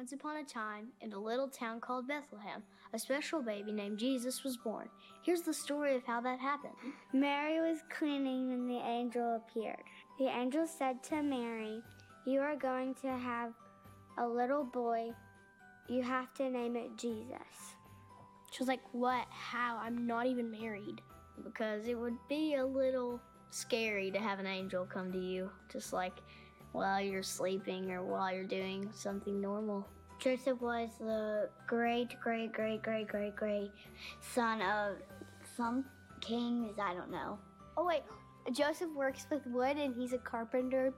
Once upon a time, in a little town called Bethlehem, a special baby named Jesus was born. Here's the story of how that happened. Mary was cleaning when the angel appeared. The angel said to Mary, "You are going to have a little boy. You have to name it Jesus." She was like, "What? How? I'm not even married." Because it would be a little scary to have an angel come to you, just like while you're sleeping or while you're doing something normal. Joseph was the great son of some kings, I don't know. Oh wait, Joseph works with wood and he's a carpenter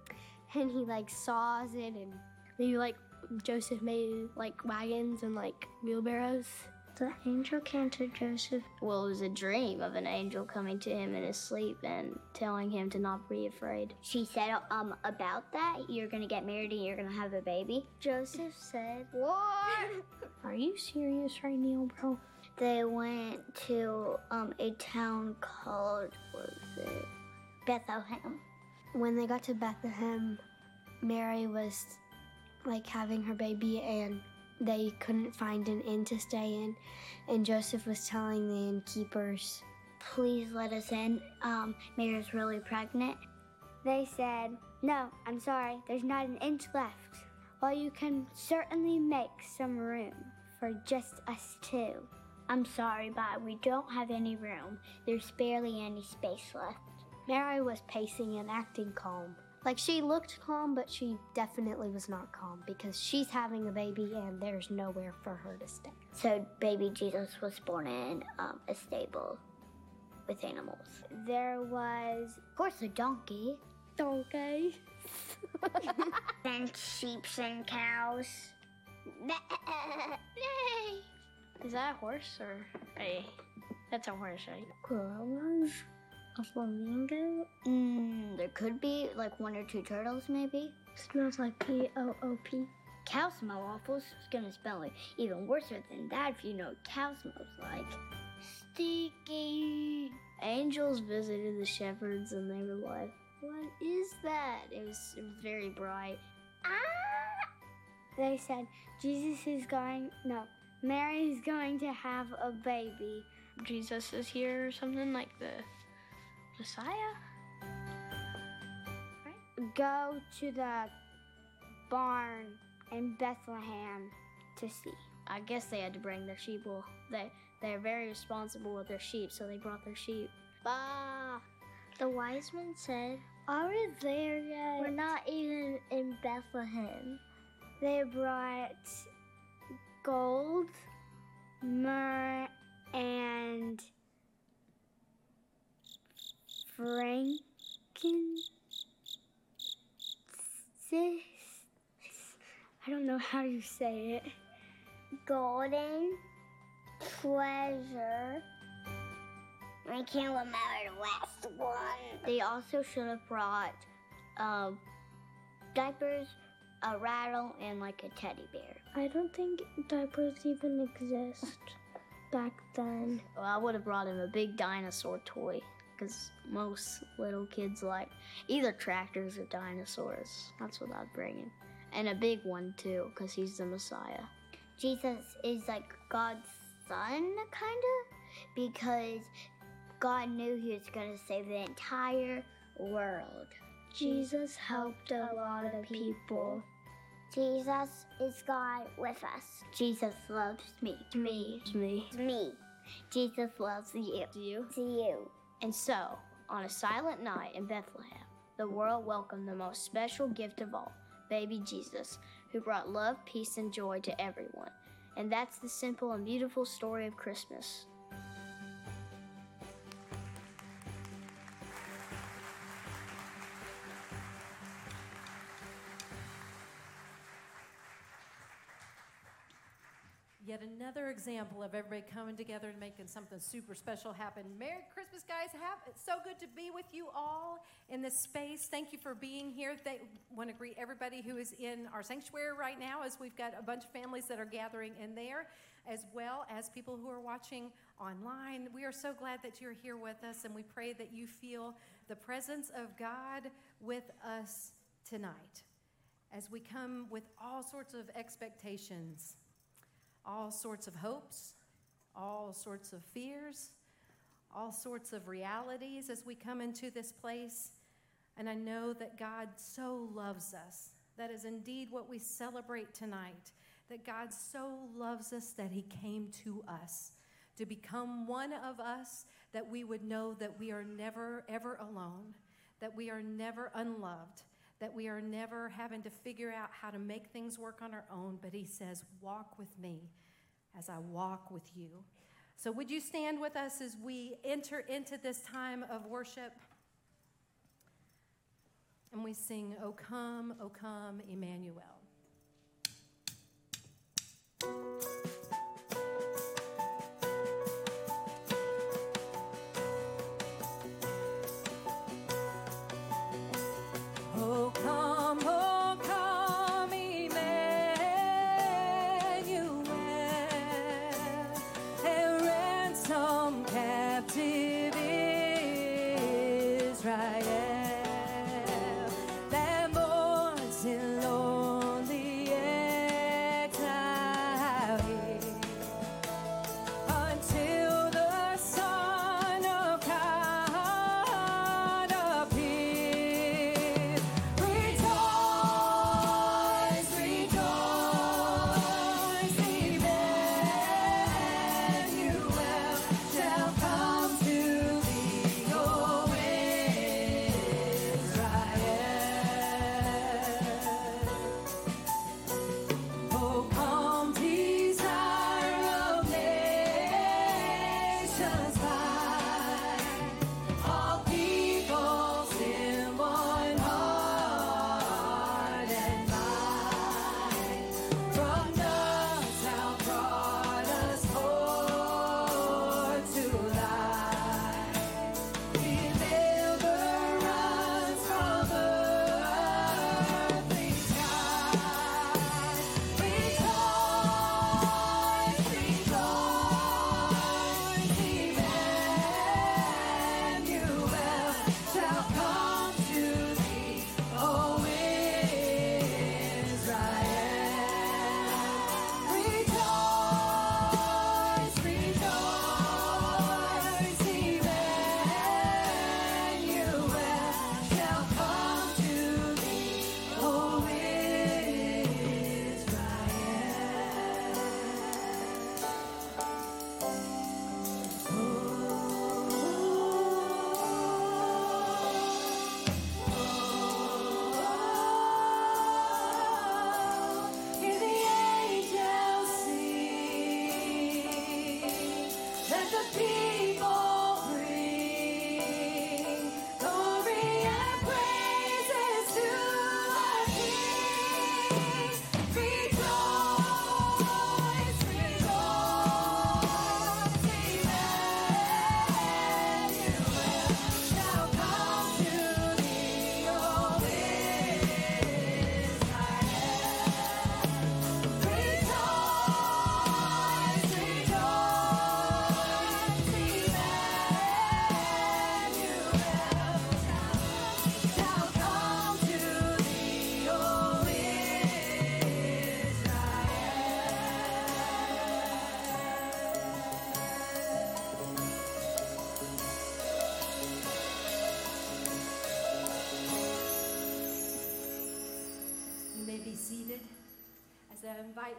and he saws it and maybe Joseph made wagons and wheelbarrows. The angel came to Joseph. Well, it was a dream of an angel coming to him in his sleep and telling him to not be afraid. She said, about that, you're going to get married and you're going to have a baby." Joseph said, "What? Are you serious right now, bro?" They went to a town called, Bethlehem. When they got to Bethlehem, Mary was having her baby and they couldn't find an inn to stay in, and Joseph was telling the innkeepers, "Please let us in. Mary's really pregnant." They said, "No, I'm sorry, there's not an inch left." "Well, you can certainly make some room for just us two." "I'm sorry, but we don't have any room. There's barely any space left." Mary was pacing and acting calm. She looked calm, but she definitely was not calm because she's having a baby and there's nowhere for her to stay. So baby Jesus was born in a stable with animals. There was, of course, a donkey. Donkey. And sheep and cows. Is that a horse or a... That's a horse, right? Koalas. A flamingo? There could be one or two turtles, maybe. Smells like P-O-O-P. Cow smell awful. It's gonna smell even worse than that if you know what cow smells like. Sticky. Angels visited the shepherds and they were like, "What is that?" It was very bright. Ah! They said, Mary's going to have a baby. Jesus is here or something like the Messiah? Right. Go to the barn in Bethlehem to see. I guess they had to bring their sheep. Well, they're very responsible with their sheep, so they brought their sheep. Bah! The wise men said, "Are we there yet? We're not even in Bethlehem." They brought gold, myrrh, and frankincense? I don't know how you say it. Golden treasure. I can't remember the last one. They also should have brought diapers, a rattle, and a teddy bear. I don't think diapers even exist back then. Well, I would have brought him a big dinosaur toy. Because most little kids like either tractors or dinosaurs. That's what I'd bring him. And a big one, too, because he's the Messiah. Jesus is God's son, kind of, because God knew he was going to save the entire world. Jesus helped a lot of people. Jesus is God with us. Jesus loves me. Me. Me. Me. Jesus loves you. You. You. And so, on a silent night in Bethlehem, the world welcomed the most special gift of all, baby Jesus, who brought love, peace, and joy to everyone. And that's the simple and beautiful story of Christmas. Yet another example of everybody coming together and making something super special happen. Merry Christmas, guys. It's so good to be with you all in this space. Thank you for being here. I want to greet everybody who is in our sanctuary right now, as we've got a bunch of families that are gathering in there, as well as people who are watching online. We are so glad that you're here with us, and we pray that you feel the presence of God with us tonight. as we come with all sorts of expectations, all sorts of hopes, all sorts of fears, all sorts of realities as we come into this place. And I know that God so loves us. That is indeed what we celebrate tonight, that God so loves us that he came to us to become one of us, that we would know that we are never, ever alone, that we are never unloved, that we are never having to figure out how to make things work on our own. But he says, walk with me as I walk with you. So would you stand with us as we enter into this time of worship? And we sing, O come, Emmanuel.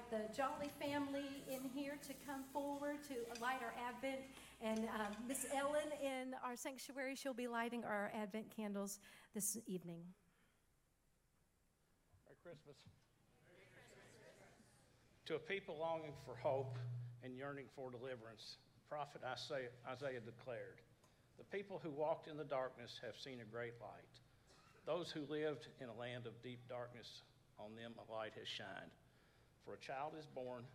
The Jolly family in here to come forward to light our Advent, and Miss Ellen in our sanctuary, she'll be lighting our Advent candles this evening. Merry Christmas. Merry Christmas. To a people longing for hope and yearning for deliverance, Prophet Isaiah declared, "The people who walked in the darkness have seen a great light. Those who lived in a land of deep darkness, on them a light has shined. For a child is born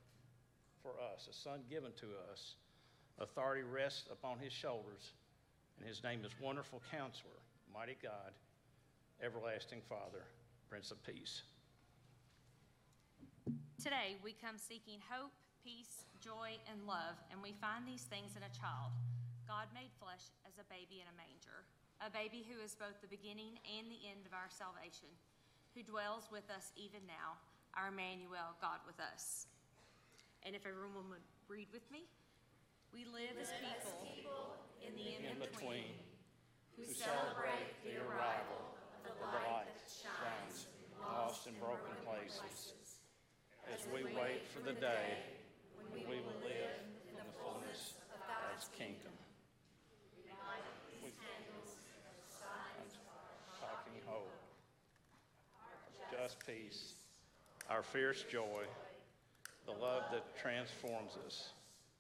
for us, a son given to us. Authority rests upon his shoulders, and his name is Wonderful Counselor, Mighty God, Everlasting Father, Prince of Peace." Today we come seeking hope, peace, joy, and love, and we find these things in a child, God made flesh as a baby in a manger, a baby who is both the beginning and the end of our salvation. who dwells with us even now, our Emmanuel, God with us. And if everyone would read with me, we live as people in the in-between, who celebrate the arrival of the light that shines in lost and broken places, as we wait for the day when we will live in the fullness of God's kingdom. Light these candles as signs of our shocking hope, our just peace, our fierce joy, the love that transforms us,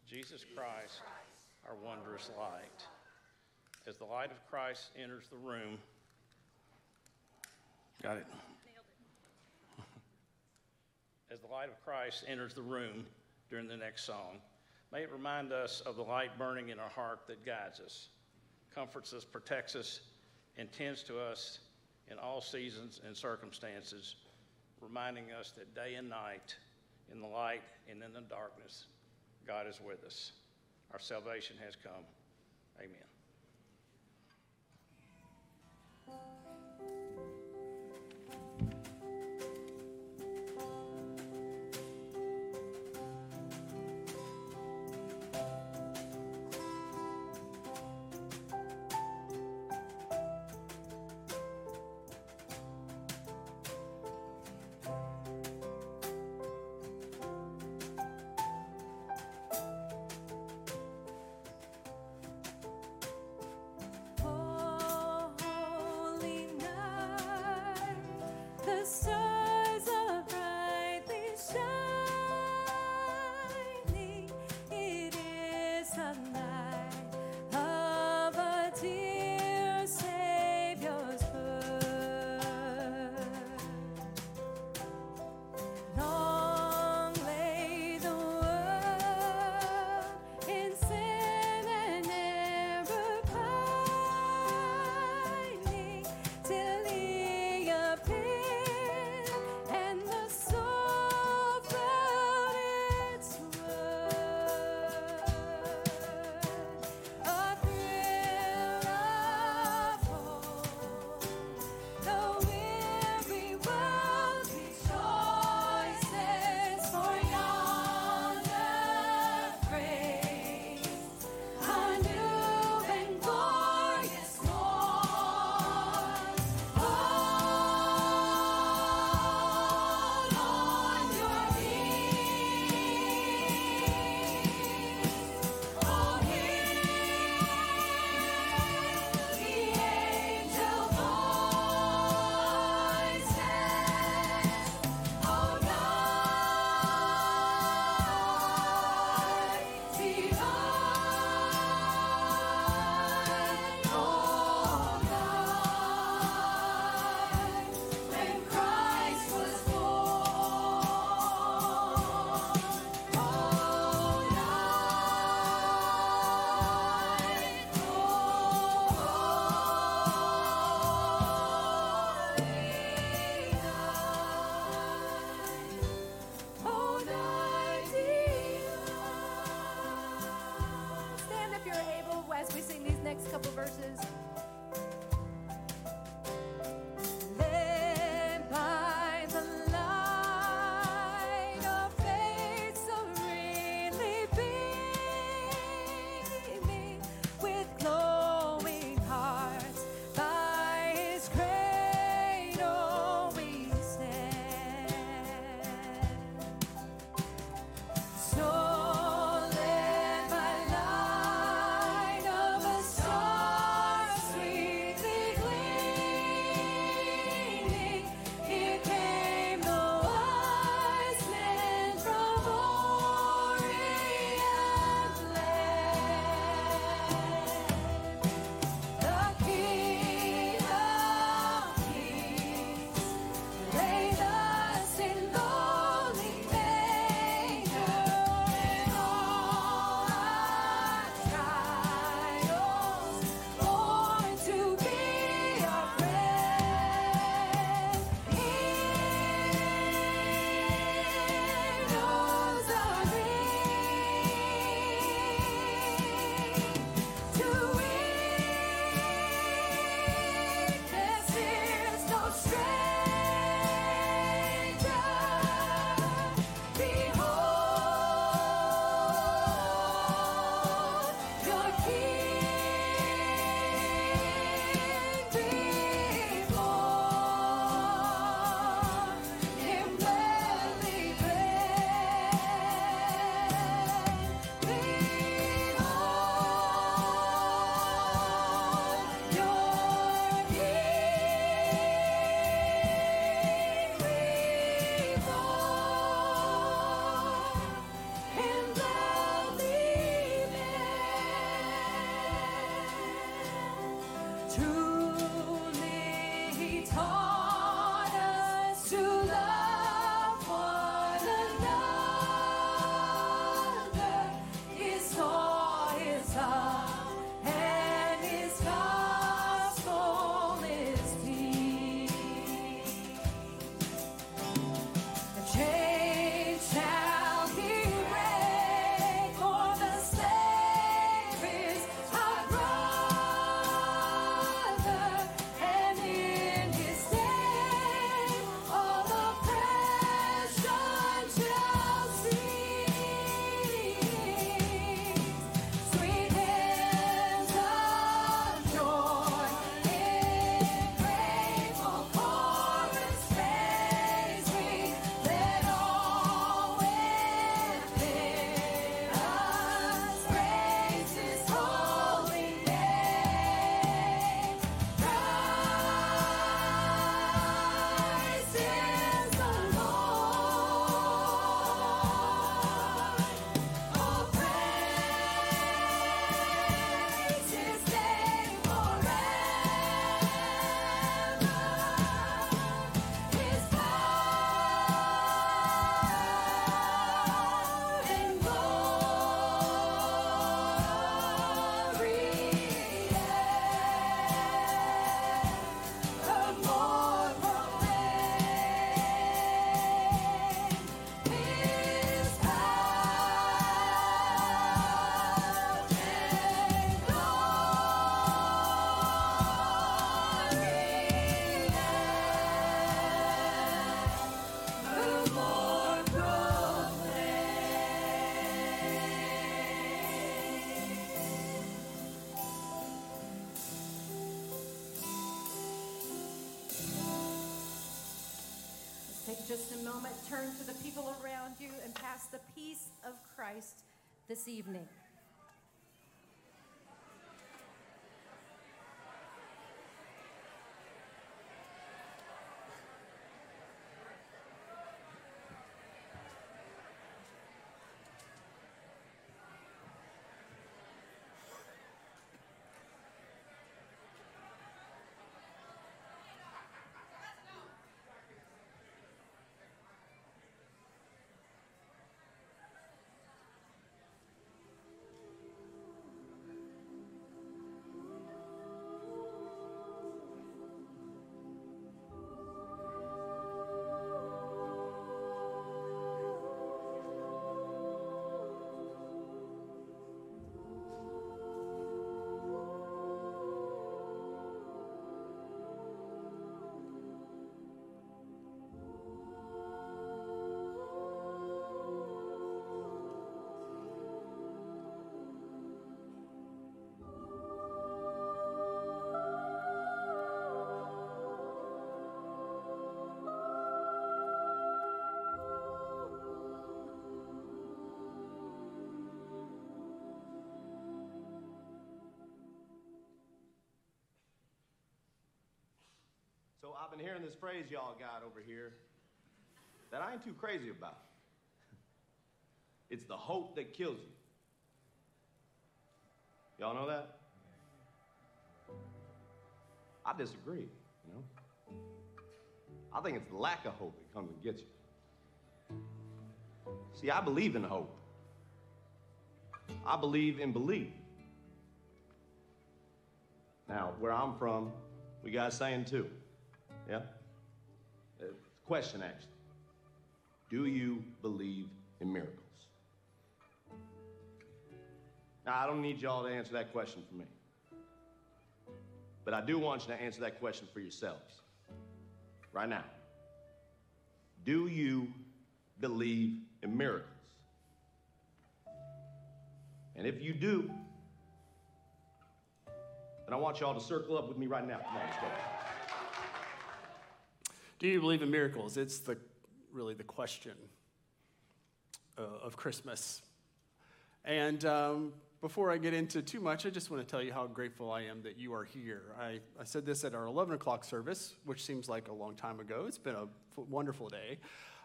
Jesus Christ, our wondrous light. As the light of Christ enters the room, got it. Nailed it. As the light of Christ enters the room during the next song, may it remind us of the light burning in our heart that guides us, comforts us, protects us, and tends to us in all seasons and circumstances, reminding us that day and night, in the light and in the darkness, God is with us. Our salvation has come. Amen. Yeah. Take just a moment, turn to the people around you, and pass the peace of Christ this evening. So I've been hearing this phrase y'all got over here that I ain't too crazy about. It's the hope that kills you. Y'all know that? I disagree, you know? I think it's the lack of hope that comes and gets you. See, I believe in hope. I believe in belief. Now, where I'm from, we got a saying too. Yeah? Question, actually. Do you believe in miracles? Now, I don't need y'all to answer that question for me. But I do want you to answer that question for yourselves. Right now. Do you believe in miracles? And if you do, then I want y'all to circle up with me right now. Come on, let's go. Do you believe in miracles? It's really the question of Christmas. And before I get into too much, I just want to tell you how grateful I am that you are here. I said this at our 11 o'clock service, which seems like a long time ago. It's been a wonderful day.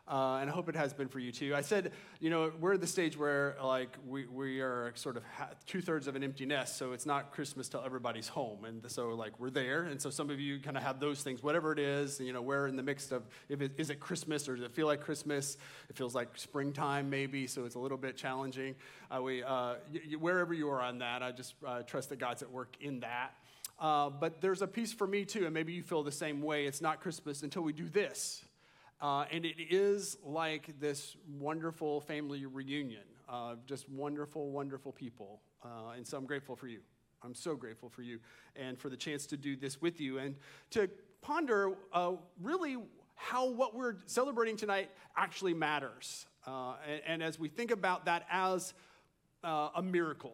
And I hope it has been for you too. I said, you know, we're at the stage where like we are sort of two-thirds of an empty nest, so it's not Christmas till everybody's home, and so like we're there, and so some of you kind of have those things, whatever it is, you know, we're in the midst of, is it Christmas or does it feel like Christmas? It feels like springtime maybe, so it's a little bit challenging. Wherever you are on that, I just trust that God's at work in that. But there's a piece for me too, and maybe you feel the same way. It's not Christmas until we do this. And it is like this wonderful family reunion of just wonderful, wonderful people. And so I'm grateful for you. I'm so grateful for you and for the chance to do this with you and to ponder really how what we're celebrating tonight actually matters. And as we think about that as a miracle,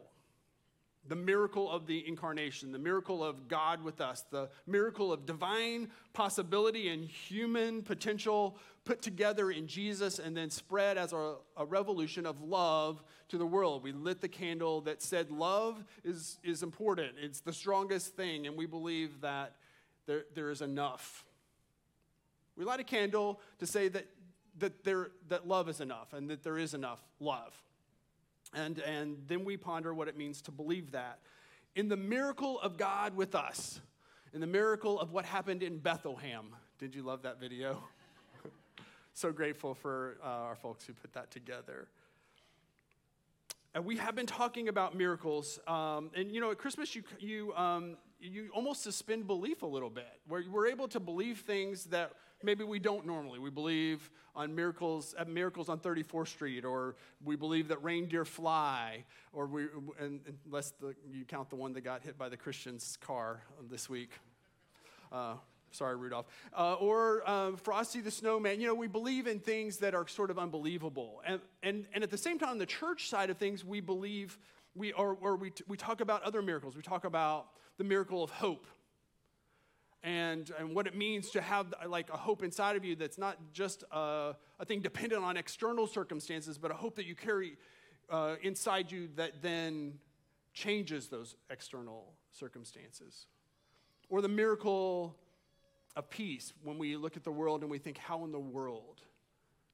the miracle of the incarnation, the miracle of God with us, the miracle of divine possibility and human potential put together in Jesus and then spread as a revolution of love to the world. We lit the candle that said love is important. It's the strongest thing, and we believe that there is enough. We light a candle to say that love is enough and that there is enough love. And then we ponder what it means to believe that. In the miracle of God with us, in the miracle of what happened in Bethlehem. Did you love that video? So grateful for our folks who put that together. And we have been talking about miracles. And, you know, at Christmas, you almost suspend belief a little bit. Where we're able to believe things that maybe we don't normally. We believe on miracles on 34th Street, or we believe that reindeer fly, or you count the one that got hit by the Christian's car this week. Sorry, Rudolph. Or Frosty the Snowman. You know, we believe in things that are sort of unbelievable. And at the same time, on the church side of things, we believe, we talk about other miracles. We talk about the miracle of hope. and what it means to have like a hope inside of you that's not just a thing dependent on external circumstances, but a hope that you carry inside you that then changes those external circumstances. Or the miracle of peace, when we look at the world and we think, how in the world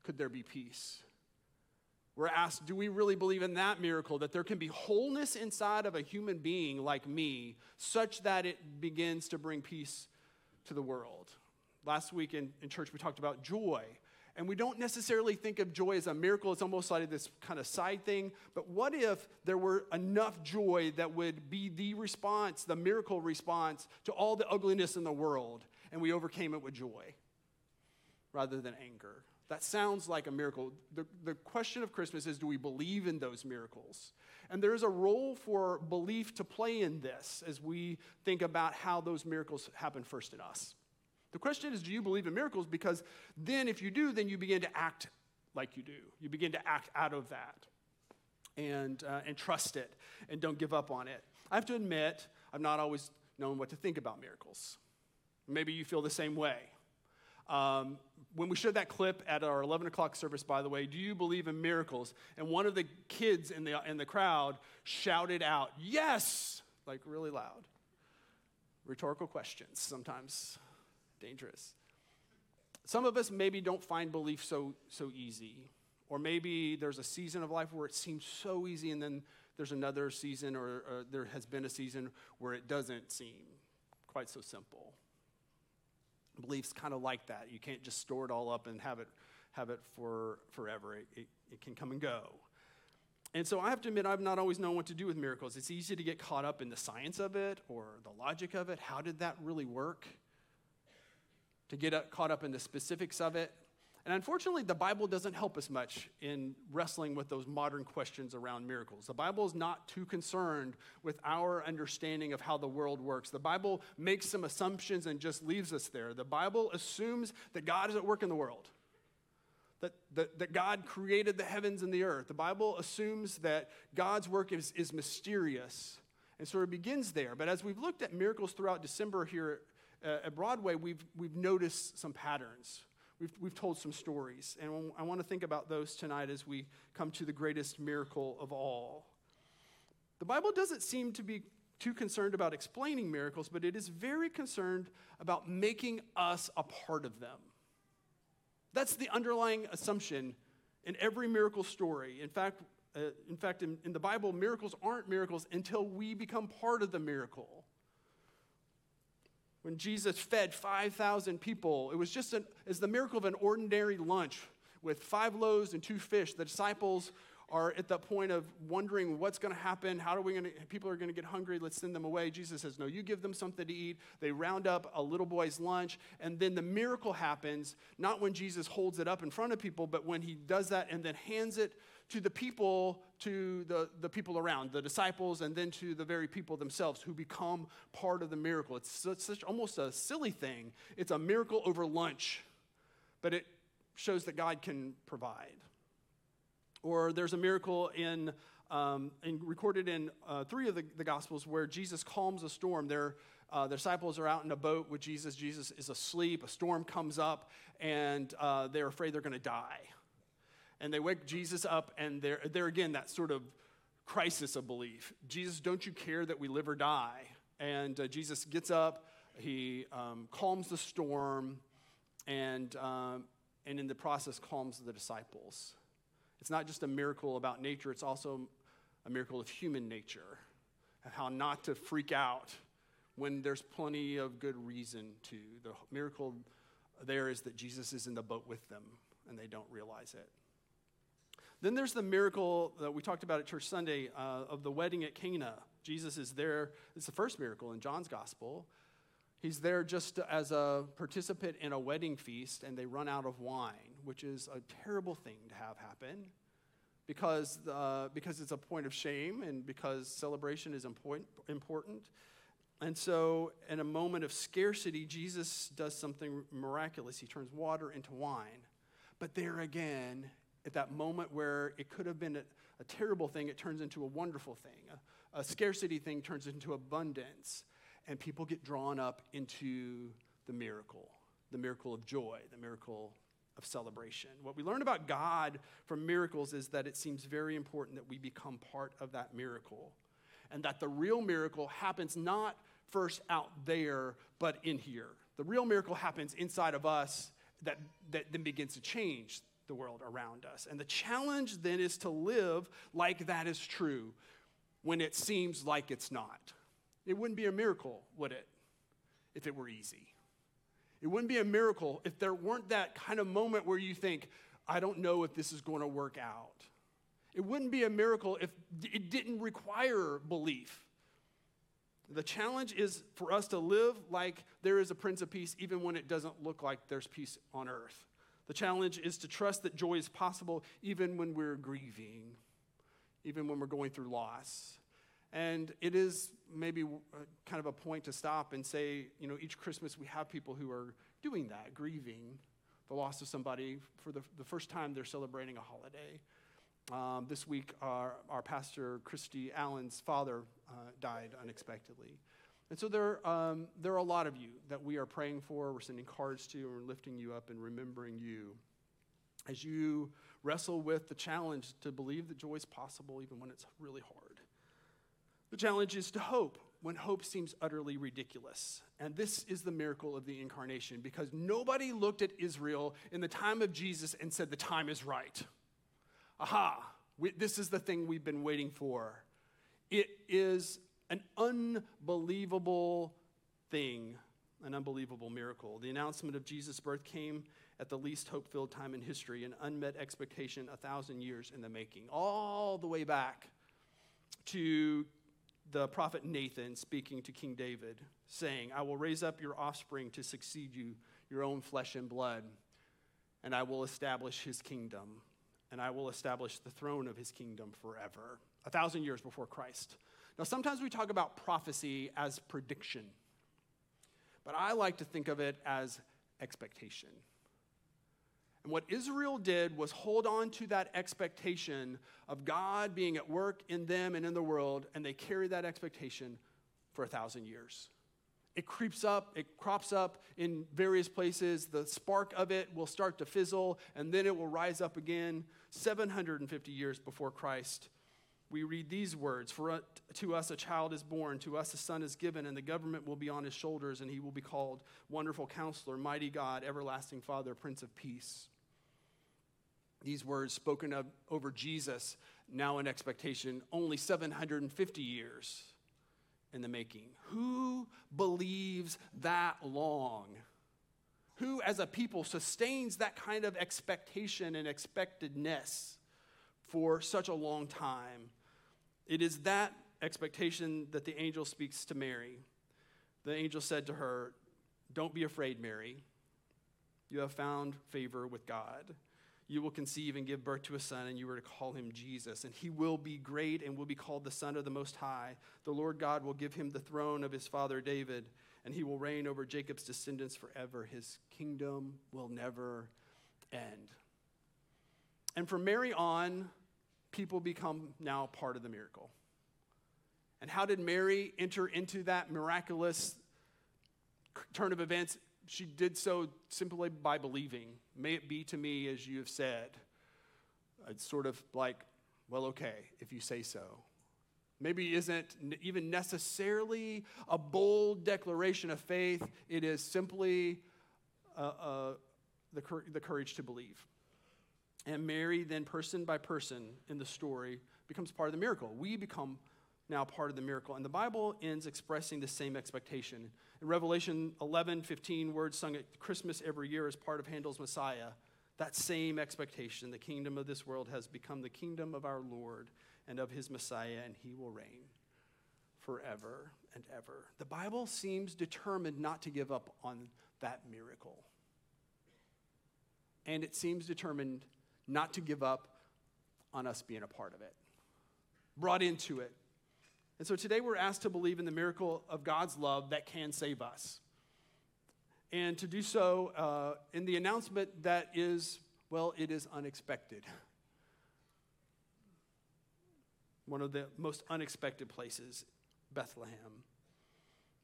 could there be peace? We're asked, do we really believe in that miracle, that there can be wholeness inside of a human being like me, such that it begins to bring peace to the world? Last week in church, we talked about joy. And we don't necessarily think of joy as a miracle. It's almost like this kind of side thing. But what if there were enough joy that would be the response, the miracle response to all the ugliness in the world, and we overcame it with joy rather than anger? That sounds like a miracle. The question of Christmas is, do we believe in those miracles? And there is a role for belief to play in this as we think about how those miracles happen first in us. The question is, do you believe in miracles? Because then if you do, then you begin to act like you do. You begin to act out of that and trust it and don't give up on it. I have to admit, I've not always known what to think about miracles. Maybe you feel the same way. When we showed that clip at our 11 o'clock service, by the way, do you believe in miracles? And one of the kids in the crowd shouted out, yes, like really loud. Rhetorical questions, sometimes dangerous. Some of us maybe don't find belief so easy. Or maybe there's a season of life where it seems so easy, and then there's another season or there has been a season where it doesn't seem quite so simple. Belief's kind of like that. You can't just store it all up and have it for forever. It can come and go. And so I have to admit, I've not always known what to do with miracles. It's easy to get caught up in the science of it or the logic of it. How did that really work? To get caught up in the specifics of it. And unfortunately, the Bible doesn't help us much in wrestling with those modern questions around miracles. The Bible is not too concerned with our understanding of how the world works. The Bible makes some assumptions and just leaves us there. The Bible assumes that God is at work in the world, that God created the heavens and the earth. The Bible assumes that God's work is mysterious, and so it begins there. But as we've looked at miracles throughout December here at Broadway, we've noticed some patterns. We've told some stories, and I want to think about those tonight as we come to the greatest miracle of all. The Bible doesn't seem to be too concerned about explaining miracles, but it is very concerned about making us a part of them. That's the underlying assumption in every miracle story. In fact, in the Bible, miracles aren't miracles until we become part of the miracle. When Jesus fed 5,000 people, it was just as the miracle of an ordinary lunch with 5 loaves and 2 fish. The disciples are at the point of wondering what's going to happen. People are going to get hungry. Let's send them away. Jesus says, no, you give them something to eat. They round up a little boy's lunch. And then the miracle happens, not when Jesus holds it up in front of people, but when he does that and then hands it to the people, to the people around, the disciples, and then to the very people themselves who become part of the miracle. It's such almost a silly thing. It's a miracle over lunch, but it shows that God can provide. Or there's a miracle recorded in 3 of the Gospels where Jesus calms a storm. The disciples are out in a boat with Jesus. Jesus is asleep. A storm comes up, and they're afraid they're going to die. And they wake Jesus up, and they're again, that sort of crisis of belief. Jesus, don't you care that we live or die? And Jesus gets up, he calms the storm, and in the process calms the disciples. It's not just a miracle about nature, it's also a miracle of human nature, and how not to freak out when there's plenty of good reason to. The miracle there is that Jesus is in the boat with them, and they don't realize it. Then there's the miracle that we talked about at Church Sunday of the wedding at Cana. Jesus is there. It's the first miracle in John's gospel. He's there just as a participant in a wedding feast, and they run out of wine, which is a terrible thing to have happen because it's a point of shame and because celebration is important. And so in a moment of scarcity, Jesus does something miraculous. He turns water into wine. But there again, at that moment where it could have been a terrible thing, it turns into a wonderful thing. A scarcity thing turns into abundance. and people get drawn up into the miracle of joy, the miracle of celebration. What we learn about God from miracles is that it seems very important that we become part of that miracle, and that the real miracle happens not first out there, but in here. The real miracle happens inside of us that then begins to change the world around us. And the challenge then is to live like that is true when it seems like it's not. It wouldn't be a miracle, would it, if it were easy? It wouldn't be a miracle if there weren't that kind of moment where you think, I don't know if this is going to work out. It wouldn't be a miracle if it didn't require belief. The challenge is for us to live like there is a Prince of Peace even when it doesn't look like there's peace on earth. The challenge is to trust that joy is possible even when we're grieving, even when we're going through loss. And it is maybe kind of a point to stop and say, you know, each Christmas we have people who are doing that, grieving the loss of somebody for the first time they're celebrating a holiday. This week, our pastor, Christy Allen's father, died unexpectedly. And so there are a lot of you that we are praying for, we're sending cards to, and we're lifting you up and remembering you as you wrestle with the challenge to believe that joy is possible even when it's really hard. The challenge is to hope when hope seems utterly ridiculous. And this is the miracle of the incarnation, because nobody looked at Israel in the time of Jesus and said, the time is right. Aha, this is the thing we've been waiting for. It is an unbelievable thing, an unbelievable miracle. The announcement of Jesus' birth came at the least hope-filled time in history, an unmet expectation 1,000 years in the making, all the way back to the prophet Nathan speaking to King David, saying, I will raise up your offspring to succeed you, your own flesh and blood, and I will establish his kingdom. And I will establish the throne of his kingdom forever, 1,000 years before Christ. Now, sometimes we talk about prophecy as prediction, but I like to think of it as expectation. And what Israel did was hold on to that expectation of God being at work in them and in the world, and they carried that expectation for 1,000 years. It creeps up, it crops up in various places. The spark of it will start to fizzle, and then it will rise up again. 750 years before Christ, we read these words, "For to us a child is born, to us a son is given, and the government will be on his shoulders, and he will be called Wonderful Counselor, Mighty God, Everlasting Father, Prince of Peace." These words spoken of over Jesus, now in expectation, only 750 years in the making. Who believes that long? Who as a people sustains that kind of expectation and expectedness for such a long time? It is that expectation that the angel speaks to Mary. The angel said to her, "Don't be afraid, Mary. You have found favor with God. You will conceive and give birth to a son, and you are to call him Jesus. And he will be great and will be called the Son of the Most High. The Lord God will give him the throne of his father David, and he will reign over Jacob's descendants forever. His kingdom will never end." And from Mary on, people become now part of the miracle. And how did Mary enter into that miraculous turn of events? She did so simply by believing. May it be to me as you have said. It's sort of like, well, okay, if you say so. Maybe isn't even necessarily a bold declaration of faith. It is simply the courage to believe. And Mary then, person by person in the story, becomes part of the miracle. We become now part of the miracle. And the Bible ends expressing the same expectation. In Revelation 11:15, words sung at Christmas every year as part of Handel's Messiah, that same expectation, the kingdom of this world has become the kingdom of our Lord and of his Messiah, and he will reign forever and ever. The Bible seems determined not to give up on that miracle. And it seems determined not to give up on us being a part of it, brought into it. And so today we're asked to believe in the miracle of God's love that can save us. And to do so in the announcement that is, well, it is unexpected. One of the most unexpected places, Bethlehem.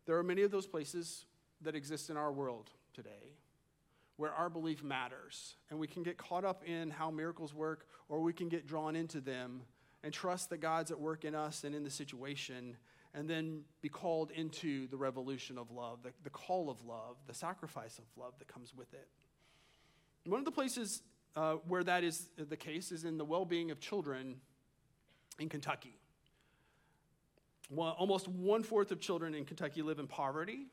There are many of those places that exist in our world today where our belief matters, and we can get caught up in how miracles work, or we can get drawn into them and trust that God's at work in us and in the situation, and then be called into the revolution of love, the call of love, the sacrifice of love that comes with it. One of the places where that is the case is in the well-being of children in Kentucky. Well, almost 1/4 of children in Kentucky live in poverty.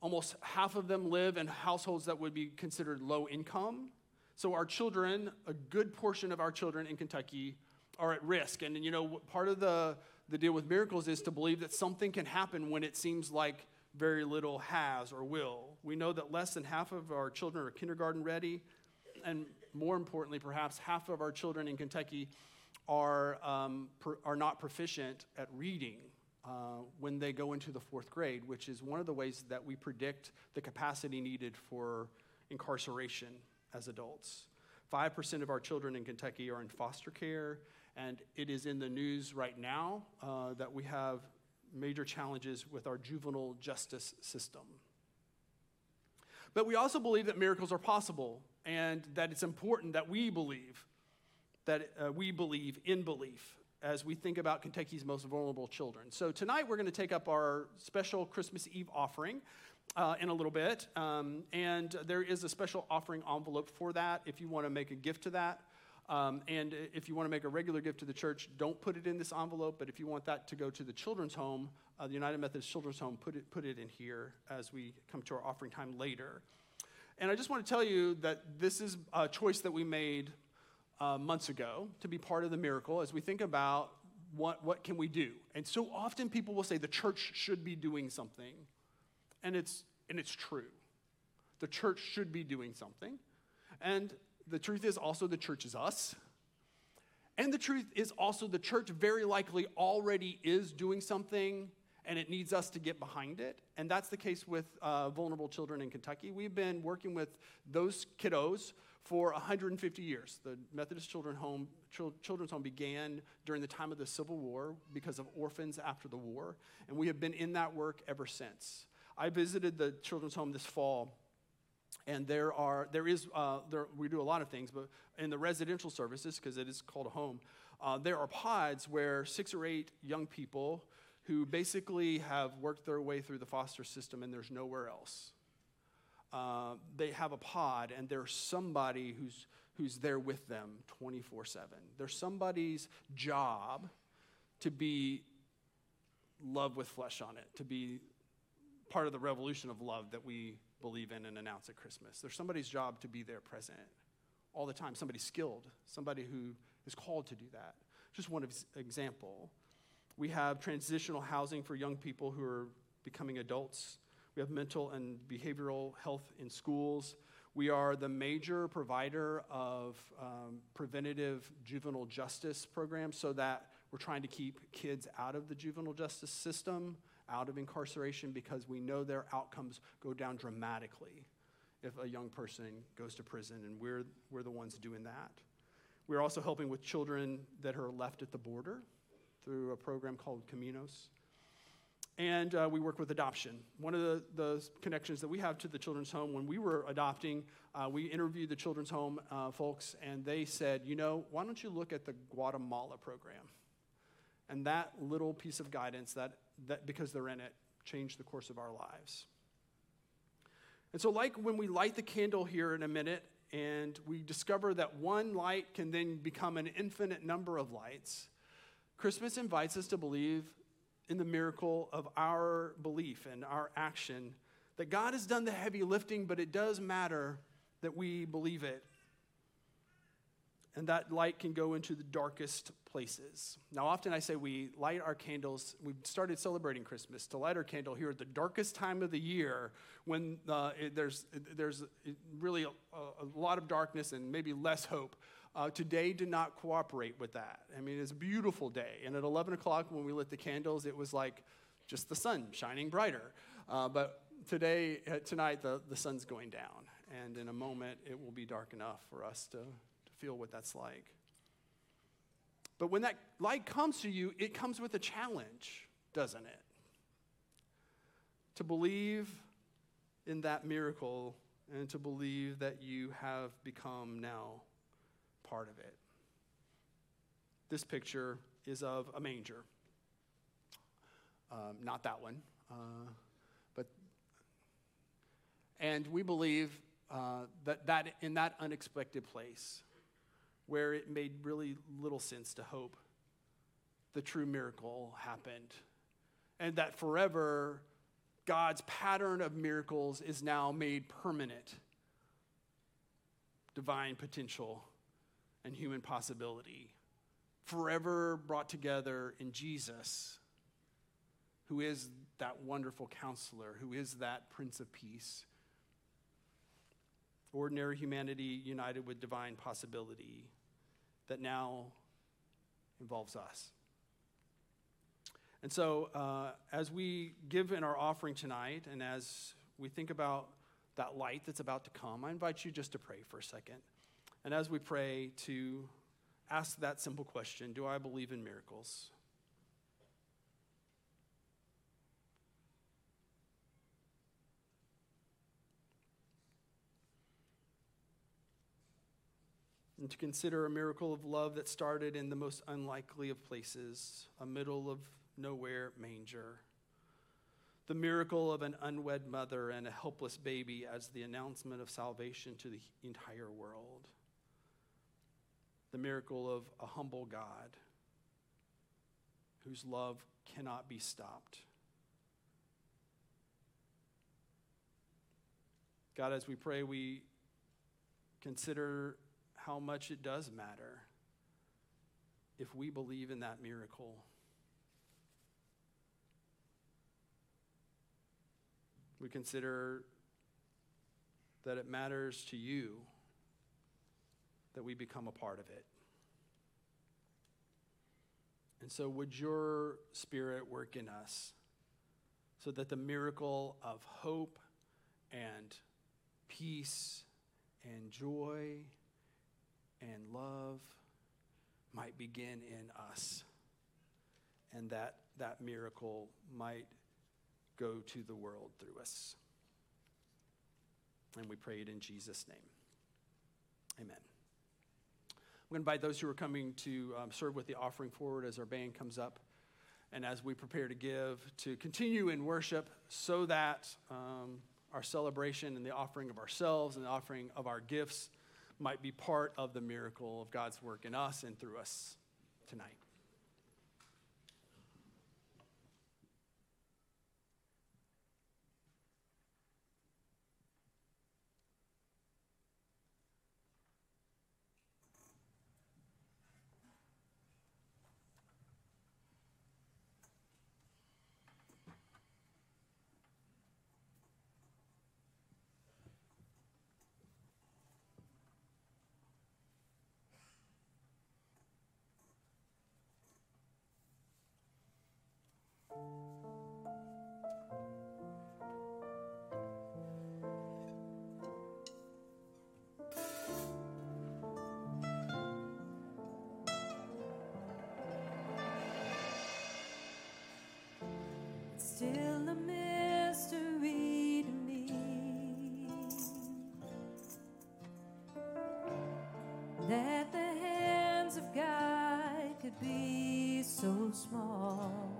Almost half of them live in households that would be considered low income. So our children, a good portion of our children in Kentucky, are at risk. And, you know, part of the deal with miracles is to believe that something can happen when it seems like very little has or will. We know that less than half of our children are kindergarten ready, and more importantly, perhaps half of our children in Kentucky are not proficient at reading when they go into the 4th grade, which is one of the ways that we predict the capacity needed for incarceration as adults. 5% of our children in Kentucky are in foster care, and it is in the news right now that we have major challenges with our juvenile justice system. But we also believe that miracles are possible, and that it's important that we believe in belief as we think about Kentucky's most vulnerable children. So tonight we're going to take up our special Christmas Eve offering in a little bit, and there is a special offering envelope for that if you want to make a gift to that. And if you want to make a regular gift to the church, don't put it in this envelope, but if you want that to go to the children's home, the United Methodist Children's Home, put it in here as we come to our offering time later. And I just want to tell you that this is a choice that we made months ago to be part of the miracle as we think about what can we do. And so often people will say the church should be doing something, and it's true. The church should be doing something, and the truth is also the church is us. And the truth is also the church very likely already is doing something, and it needs us to get behind it. And that's the case with vulnerable children in Kentucky. We've been working with those kiddos for 150 years. The Methodist Children's Home began during the time of the Civil War because of orphans after the war. And we have been in that work ever since. I visited the children's home this fall. And we do a lot of things, but in the residential services, because it is called a home, there are pods where 6 or 8 young people who basically have worked their way through the foster system and there's nowhere else. They have a pod, and there's somebody who's there with them 24/7. There's somebody's job to be love with flesh on it, to be part of the revolution of love that we believe in and announce at Christmas. There's somebody's job to be there present all the time. Somebody skilled, somebody who is called to do that. Just one example. We have transitional housing for young people who are becoming adults. We have mental and behavioral health in schools. We are the major provider of preventative juvenile justice programs, so that we're trying to keep kids out of the juvenile justice system, out of incarceration, because we know their outcomes go down dramatically if a young person goes to prison, and we're the ones doing that. We're also helping with children that are left at the border through a program called Caminos. And we work with adoption. One of the connections that we have to the children's home, when we were adopting, we interviewed the children's home folks, and they said, you know, why don't you look at the Guatemala program? And that little piece of guidance, that because they're in it, changed the course of our lives. And so, like when we light the candle here in a minute, and we discover that one light can then become an infinite number of lights, Christmas invites us to believe in the miracle of our belief and our action, that God has done the heavy lifting, but it does matter that we believe it. And that light can go into the darkest places. Now, often I say we light our candles. We've started celebrating Christmas to light our candle here at the darkest time of the year, when there's really a lot of darkness and maybe less hope. Today did not cooperate with that. I mean, it's a beautiful day. And at 11 o'clock when we lit the candles, it was like just the sun shining brighter. But tonight, the sun's going down. And in a moment, it will be dark enough for us to feel what that's like. But when that light comes to you, it comes with a challenge, doesn't it? to believe in that miracle and to believe that you have become now part of it. This picture is of a manger. Not that one. And we believe that in that unexpected place where it made really little sense to hope, the true miracle happened. And that forever, God's pattern of miracles is now made permanent. Divine potential and human possibility, forever brought together in Jesus, who is that wonderful counselor, who is that Prince of Peace. Ordinary humanity united with divine possibility that now involves us. And so as we give in our offering tonight and as we think about that light that's about to come, I invite you just to pray for a second. And as we pray, to ask that simple question, do I believe in miracles? And to consider a miracle of love that started in the most unlikely of places, a middle of nowhere manger. The miracle of an unwed mother and a helpless baby as the announcement of salvation to the entire world. The miracle of a humble God whose love cannot be stopped. God, as we pray, we consider how much it does matter if we believe in that miracle. We consider that it matters to you that we become a part of it. And so would your Spirit work in us so that the miracle of hope and peace and joy and love might begin in us, and that miracle might go to the world through us. And we pray it in Jesus' name. Amen. I'm going to invite those who are coming to serve with the offering forward as our band comes up, and as we prepare to give, to continue in worship so that our celebration and the offering of ourselves and the offering of our gifts might be part of the miracle of God's work in us and through us tonight. Still a mystery to me that the hands of God could be so small,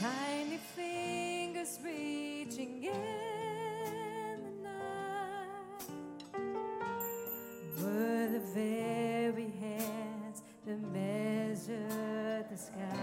tiny fingers reaching in the night were the very hands that measured the sky.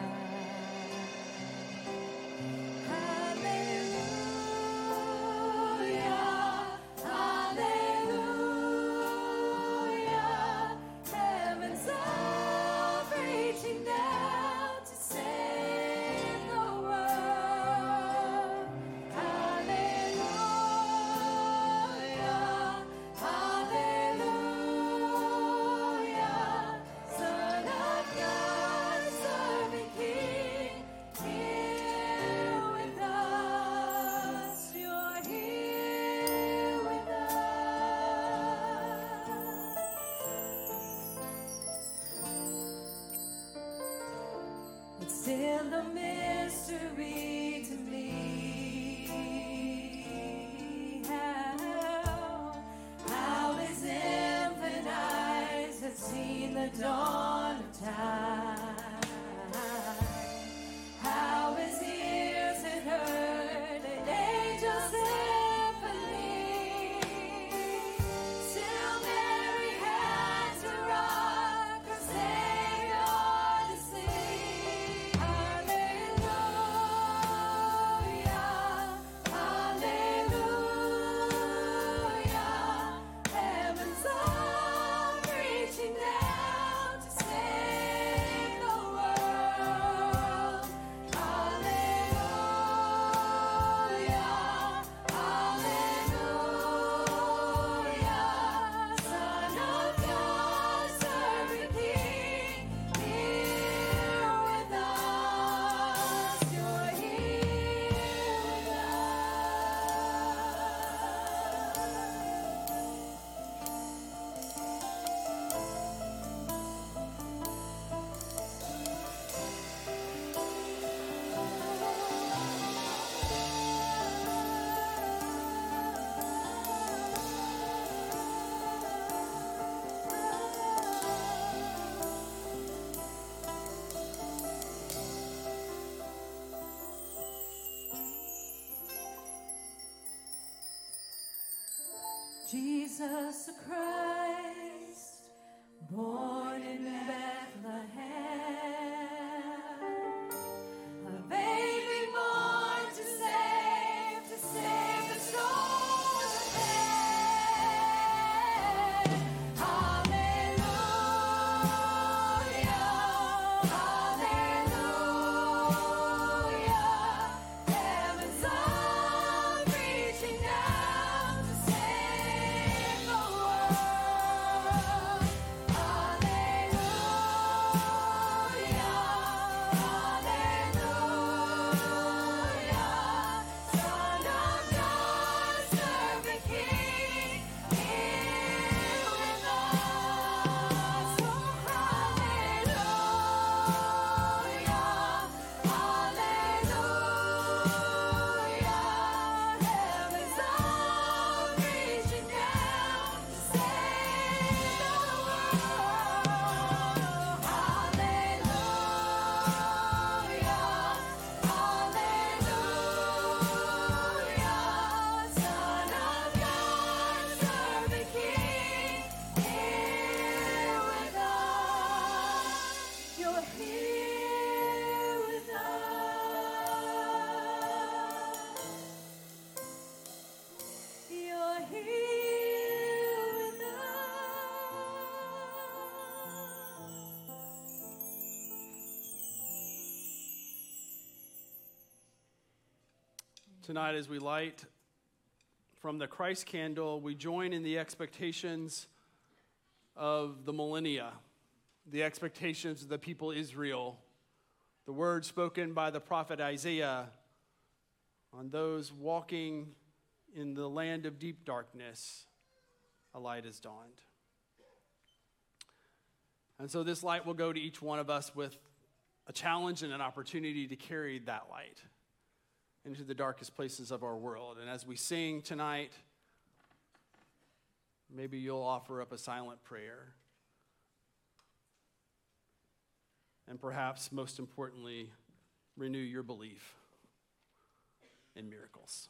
Still a mystery to me. Jesus the Christ, born in Bethlehem, a baby born to save the soul of man. Hallelujah, hallelujah, heaven's up reaching down to save the world. Hallelujah, hallelujah, Son of God, servant King, here with us. Oh, hallelujah, hallelujah, heaven's all reaching down to save the world. Hallelujah, hallelujah, Son of God, servant King, here with us. You're here with us. You're here with us. Tonight, as we light from the Christ candle, we join in the expectations of the millennia, the expectations of the people Israel, the words spoken by the prophet Isaiah on those walking in the land of deep darkness. A light has dawned. And so this light will go to each one of us with a challenge and an opportunity to carry that light into the darkest places of our world. And as we sing tonight, maybe you'll offer up a silent prayer. And perhaps most importantly, renew your belief in miracles.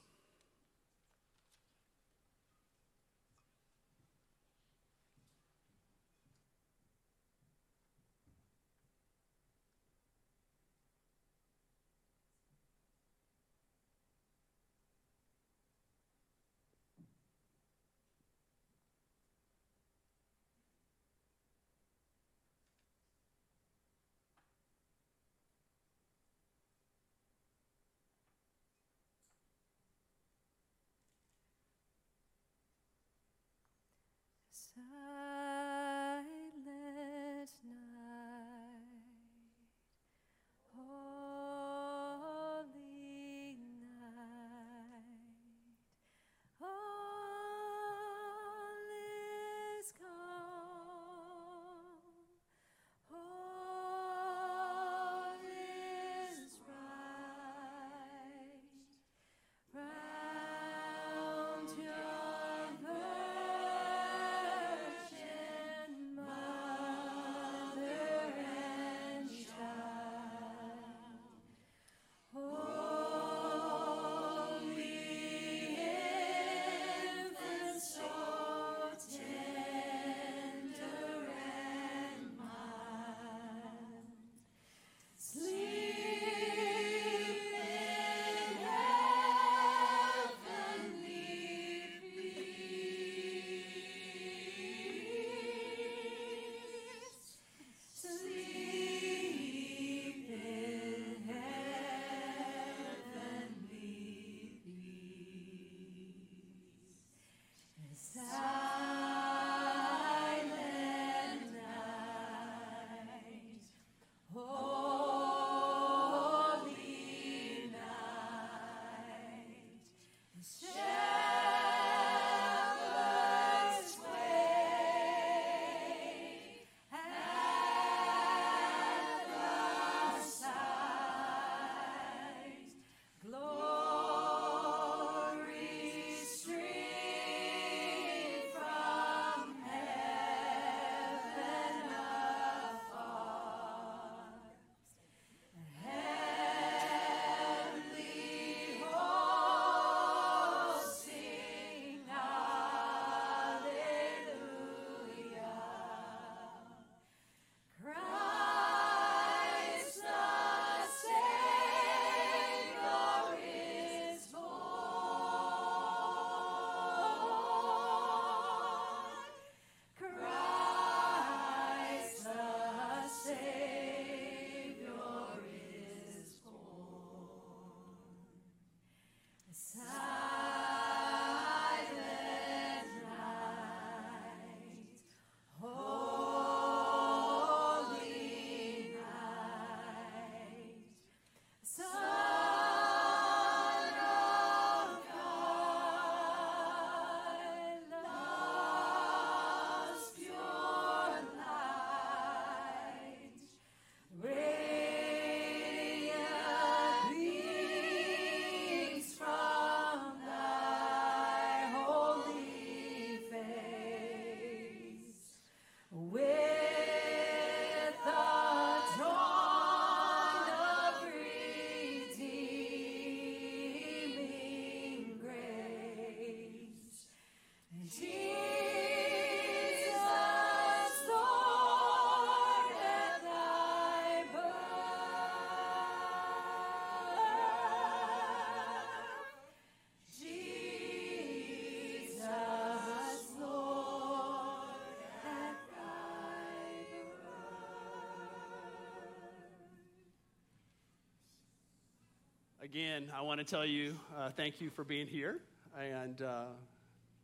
Again, I want to tell you thank you for being here and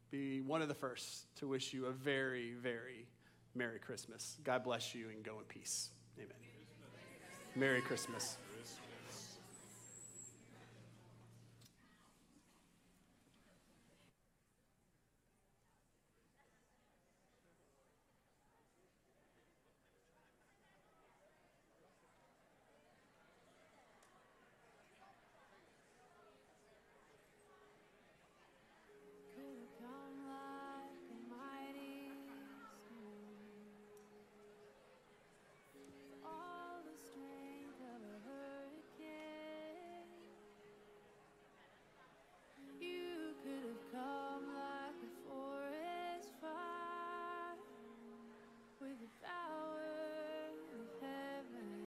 be one of the first to wish you a very, very Merry Christmas. God bless you and go in peace. Amen. Merry Christmas.